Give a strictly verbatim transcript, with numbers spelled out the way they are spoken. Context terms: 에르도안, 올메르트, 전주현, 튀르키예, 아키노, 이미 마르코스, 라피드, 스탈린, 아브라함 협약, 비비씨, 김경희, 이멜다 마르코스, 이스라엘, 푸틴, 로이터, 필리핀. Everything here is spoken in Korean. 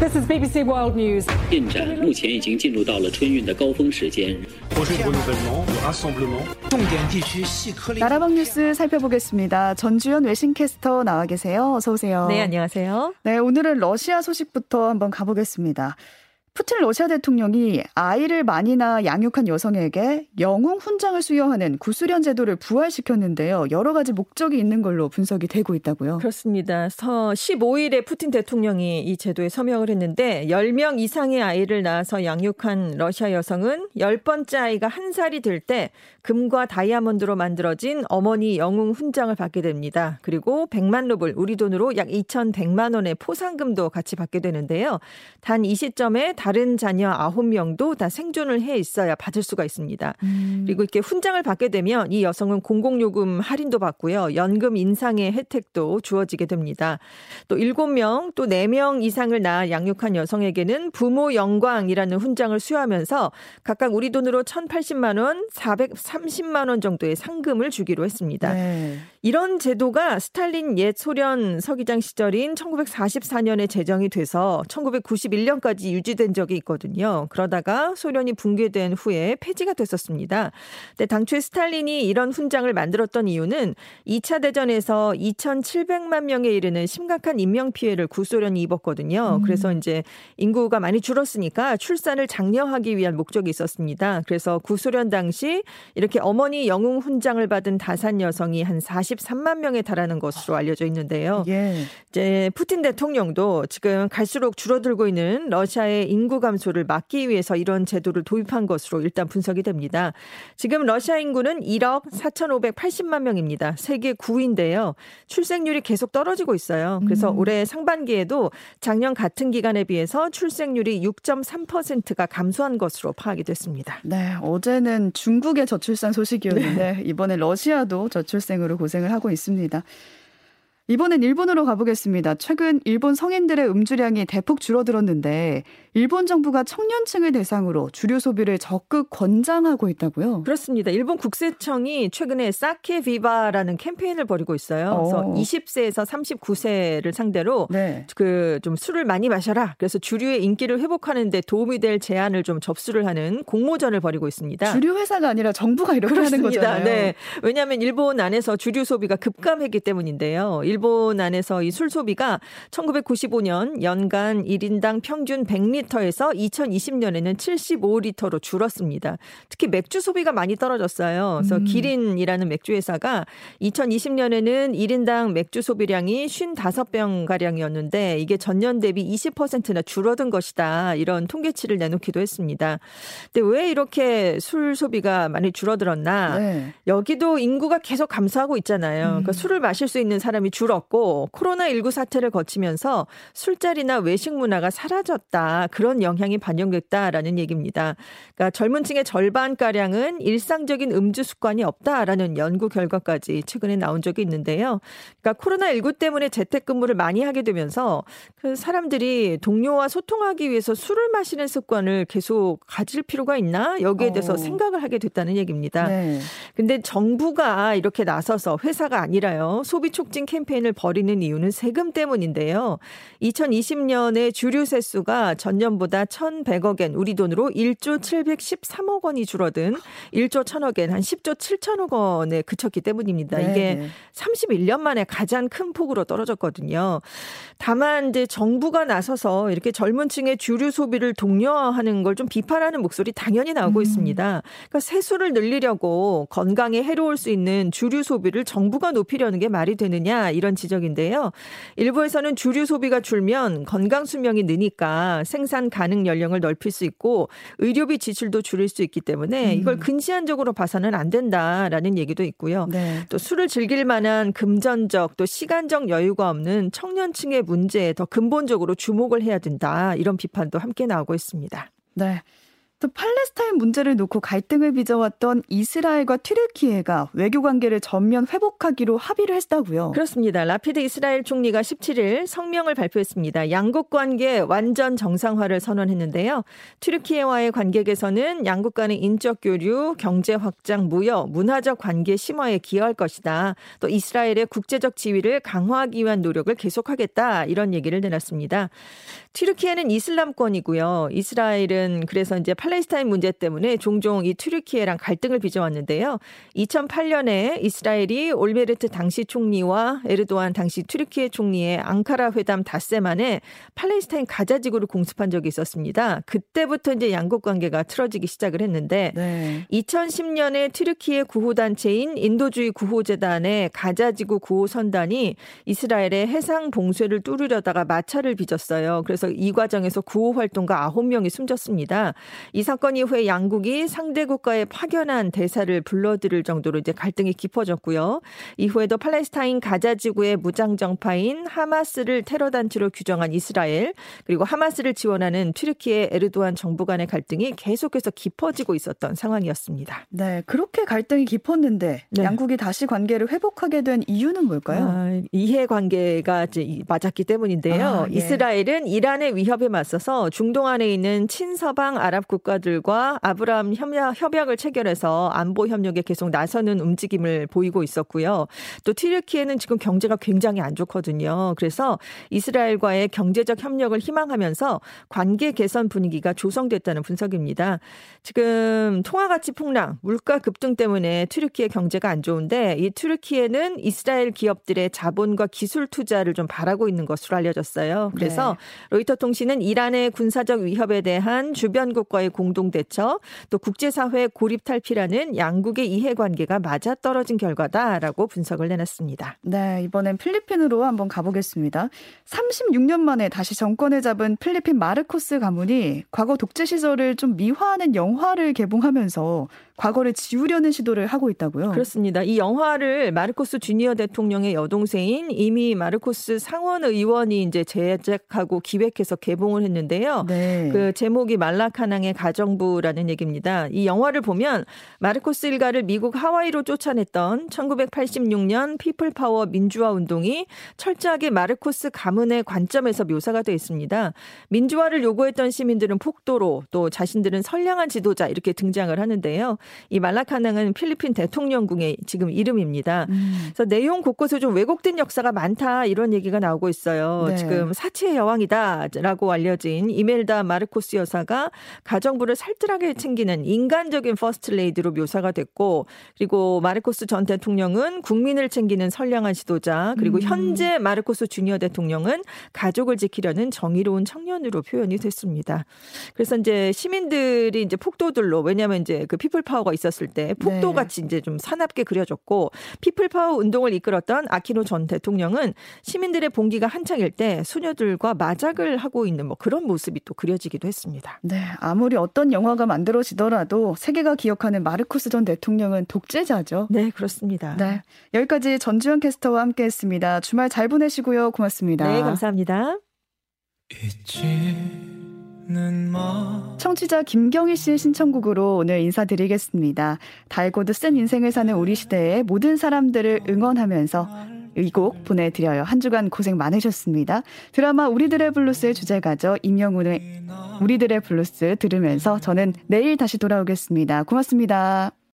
This is 비비씨 World News. 나라방 뉴스 살펴보겠습니다. 전주현 외신캐스터 나와 계세요. 어서 오세요. 네, 안녕하세요. 네, 오늘은 러시아 소식부터 한번 가보겠습니다. 푸틴 러시아 대통령이 아이를 많이 낳아 양육한 여성에게 영웅 훈장을 수여하는 구수련 제도를 부활시켰는데요. 여러 가지 목적이 있는 걸로 분석이 되고 있다고요. 그렇습니다. 십오일에 푸틴 대통령이 이 제도에 서명을 했는데 열 명 이상의 아이를 낳아서 양육한 러시아 여성은 열 번째 아이가 한 살이 될 때 금과 다이아몬드로 만들어진 어머니 영웅 훈장을 받게 됩니다. 그리고 백만 루블, 우리 돈으로 약 이천백만 원의 포상금도 같이 받게 되는데요. 단 이 시점에 다른 자녀 아홉 명도 다 생존을 해 있어야 받을 수가 있습니다. 음. 그리고 이렇게 훈장을 받게 되면 이 여성은 공공요금 할인도 받고요. 연금 인상의 혜택도 주어지게 됩니다. 또 일곱 명, 또 네 명 이상을 낳아 양육한 여성에게는 부모 영광이라는 훈장을 수여하면서 각각 우리 돈으로 천팔십만 원, 사백삼십만 원 정도의 상금을 주기로 했습니다. 네. 이런 제도가 스탈린 옛 소련 서기장 시절인 천구백사십사년에 제정이 돼서 천구백구십일년까지 유지된 적이 있거든요. 그러다가 소련이 붕괴된 후에 폐지가 됐었습니다. 근데 당초에 스탈린이 이런 훈장을 만들었던 이유는 이 차 대전에서 이천칠백만 명에 이르는 심각한 인명피해를 구소련이 입었거든요. 그래서 이제 인구가 많이 줄었으니까 출산을 장려하기 위한 목적이 있었습니다. 그래서 구소련 당시 이렇게 어머니 영웅 훈장을 받은 다산 여성이 한 사십삼만 명에 달하는 것으로 알려져 있는데요. 예. 이제 푸틴 대통령도 지금 갈수록 줄어들고 있는 러시아의 인구 감소를 막기 위해서 이런 제도를 도입한 것으로 일단 분석이 됩니다. 지금 러시아 인구는 일억 사천오백팔십만 명입니다. 세계 구위인데요. 출생률이 계속 떨어지고 있어요. 그래서 음. 올해 상반기에도 작년 같은 기간에 비해서 출생률이 육 점 삼 퍼센트가 감소한 것으로 파악이 됐습니다. 네, 어제는 중국의 저출산 소식이었는데 네. 이번에 러시아도 저출생으로 고생을 하고 있습니다. 이번엔 일본으로 가보겠습니다. 최근 일본 성인들의 음주량이 대폭 줄어들었는데 일본 정부가 청년층을 대상으로 주류 소비를 적극 권장하고 있다고요? 그렇습니다. 일본 국세청이 최근에 사케 비바라는 캠페인을 벌이고 있어요. 그래서 오. 이십세에서 삼십구세를 상대로 네. 그 좀 술을 많이 마셔라. 그래서 주류의 인기를 회복하는 데 도움이 될 제안을 좀 접수를 하는 공모전을 벌이고 있습니다. 주류 회사가 아니라 정부가 이렇게 그렇습니다. 하는 거잖아요. 네. 왜냐하면 일본 안에서 주류 소비가 급감했기 때문인데요. 일본 안에서 이 술 소비가 천구백구십오년 연간 일 인당 평균 백 리터에서 이천이십년에는 칠십오 리터로 줄었습니다. 특히 맥주 소비가 많이 떨어졌어요. 그래서 음. 기린이라는 맥주 회사가 이천이십년에는 일 인당 맥주 소비량이 오십오 병가량이었는데 이게 전년 대비 이십 퍼센트나 줄어든 것이다. 이런 통계치를 내놓기도 했습니다. 근데 왜 이렇게 술 소비가 많이 줄어들었나? 네. 여기도 인구가 계속 감소하고 있잖아요. 그러니까 술을 마실 수 있는 사람이 줄었고 코로나십구 사태를 거치면서 술자리나 외식 문화가 사라졌다. 그런 영향이 반영됐다라는 얘기입니다. 그러니까 젊은 층의 절반가량은 일상적인 음주 습관이 없다라는 연구 결과까지 최근에 나온 적이 있는데요. 그러니까 코로나십구 때문에 재택근무를 많이 하게 되면서 그 사람들이 동료와 소통하기 위해서 술을 마시는 습관을 계속 가질 필요가 있나? 여기에 대해서 오. 생각을 하게 됐다는 얘기입니다. 네. 근데 정부가 이렇게 나서서 회사가 아니라요. 소비 촉진 캠페인 캠페인을 벌이는 이유는 세금 때문인데요. 이천이십년에 주류 세수가 전년보다 천백억 엔, 우리 돈으로 일조 칠백십삼억 원이 줄어든 일조 천억 엔, 한 십조 칠천억 원에 그쳤기 때문입니다. 이게 네. 삼십일년 만에 가장 큰 폭으로 떨어졌거든요. 다만 이제 정부가 나서서 이렇게 젊은 층의 주류 소비를 독려하는 걸 좀 비판하는 목소리 당연히 나오고 음. 있습니다. 그러니까 세수를 늘리려고 건강에 해로울 수 있는 주류 소비를 정부가 높이려는 게 말이 되느냐 이런 지적인데요. 일부에서는 주류 소비가 줄면 건강 수명이 느니까 생산 가능 연령을 넓힐 수 있고 의료비 지출도 줄일 수 있기 때문에 이걸 근시안적으로 봐서는 안 된다라는 얘기도 있고요. 네. 또 술을 즐길 만한 금전적 또 시간적 여유가 없는 청년층의 문제에 더 근본적으로 주목을 해야 된다. 이런 비판도 함께 나오고 있습니다. 네. 또 팔레스타인 문제를 놓고 갈등을 빚어왔던 이스라엘과 튀르키예가 외교관계를 전면 회복하기로 합의를 했다고요. 그렇습니다. 라피드 이스라엘 총리가 십칠 일 성명을 발표했습니다. 양국 관계 완전 정상화를 선언했는데요. 튀르키예와의 관계 개선은 양국 간의 인적 교류, 경제 확장, 무역, 문화적 관계 심화에 기여할 것이다. 또 이스라엘의 국제적 지위를 강화하기 위한 노력을 계속하겠다. 이런 얘기를 내놨습니다. 튀르키예는 이슬람권이고요. 이스라엘은 그래서 이제 팔레스타인 문제 때문에 종종 이 튀르키예랑 갈등을 빚어왔는데요. 이천팔 년에 이스라엘이 올메르트 당시 총리와 에르도안 당시 튀르키예 총리의 앙카라 회담 닷새 만에 팔레스타인 가자지구를 공습한 적이 있었습니다. 그때부터 이제 양국 관계가 틀어지기 시작을 했는데 네. 이천십 년에 튀르키예 구호단체인 인도주의 구호재단의 가자지구 구호선단이 이스라엘의 해상 봉쇄를 뚫으려다가 마찰을 빚었어요. 그래서 이 과정에서 구호활동가 아홉 명이 숨졌습니다. 이 사건 이후에 양국이 상대 국가에 파견한 대사를 불러들일 정도로 이제 갈등이 깊어졌고요. 이후에도 팔레스타인 가자지구의 무장정파인 하마스를 테러단체로 규정한 이스라엘 그리고 하마스를 지원하는 튀르키예 에르도안 정부 간의 갈등이 계속해서 깊어지고 있었던 상황이었습니다. 네, 그렇게 갈등이 깊었는데 네. 양국이 다시 관계를 회복하게 된 이유는 뭘까요? 아, 이해관계가 이제 맞았기 때문인데요. 아, 예. 이스라엘은 이란의 위협에 맞서서 중동안에 있는 친서방 아랍 국가들과 아브라함 협약, 협약을 체결해서 안보 협력에 계속 나서는 움직임을 보이고 있었고요. 또 튀르키예는 지금 경제가 굉장히 안 좋거든요. 그래서 이스라엘과의 경제적 협력을 희망하면서 관계 개선 분위기가 조성됐다는 분석입니다. 지금 통화가치 폭락, 물가 급등 때문에 튀르키예 경제가 안 좋은데 이 튀르키예는 이스라엘 기업들의 자본과 기술 투자를 좀 바라고 있는 것으로 알려졌어요. 그래서 네. 로이터 통신은 이란의 군사적 위협에 대한 주변 국가의 공동 대처, 또 국제사회 고립 탈피라는 양국의 이해관계가 맞아떨어진 결과다라고 분석을 내놨습니다. 네, 이번엔 필리핀으로 한번 가보겠습니다. 삼십육 년 만에 다시 정권을 잡은 필리핀 마르코스 가문이 과거 독재 시절을 좀 미화하는 영화를 개봉하면서 과거를 지우려는 시도를 하고 있다고요. 그렇습니다. 이 영화를 마르코스 주니어 대통령의 여동생인 이미 마르코스 상원 의원이 이제 제작하고 기획해서 개봉을 했는데요. 네. 그 제목이 말라카낭의 가정부라는 얘기입니다. 이 영화를 보면 마르코스 일가를 미국 하와이로 쫓아냈던 천구백팔십육 년 피플파워 민주화 운동이 철저하게 마르코스 가문의 관점에서 묘사가 되어 있습니다. 민주화를 요구했던 시민들은 폭도로 또 자신들은 선량한 지도자 이렇게 등장을 하는데요. 이 말라카낭은 필리핀 대통령궁의 지금 이름입니다. 음. 그래서 내용 곳곳에 좀 왜곡된 역사가 많다 이런 얘기가 나오고 있어요. 네. 지금 사치의 여왕이다라고 알려진 이멜다 마르코스 여사가 가정부를 살뜰하게 챙기는 인간적인 퍼스트레이드로 묘사가 됐고 그리고 마르코스 전 대통령은 국민을 챙기는 선량한 지도자 그리고 음. 현재 마르코스 주니어 대통령은 가족을 지키려는 정의로운 청년으로 표현이 됐습니다. 그래서 이제 시민들이 이제 폭도들로 왜냐하면 이제 그 피플 파워가 있었을 때 폭도같이 이제 좀 사납게 그려졌고 피플파워 운동을 이끌었던 아키노 전 대통령은 시민들의 봉기가 한창일 때 수녀들과 마작을 하고 있는 뭐 그런 모습이 또 그려지기도 했습니다. 네, 아무리 어떤 영화가 만들어지더라도 세계가 기억하는 마르코스 전 대통령은 독재자죠. 네, 그렇습니다. 네, 여기까지 전주현 캐스터와 함께했습니다. 주말 잘 보내시고요. 고맙습니다. 네, 감사합니다. 있지. 청취자 김경희 씨의 신청곡으로 오늘 인사드리겠습니다. 달고도 쓴 인생을 사는 우리 시대의 모든 사람들을 응원하면서 이 곡 보내드려요. 한 주간 고생 많으셨습니다. 드라마 우리들의 블루스의 주제가죠. 임영웅의 우리들의 블루스 들으면서 저는 내일 다시 돌아오겠습니다. 고맙습니다.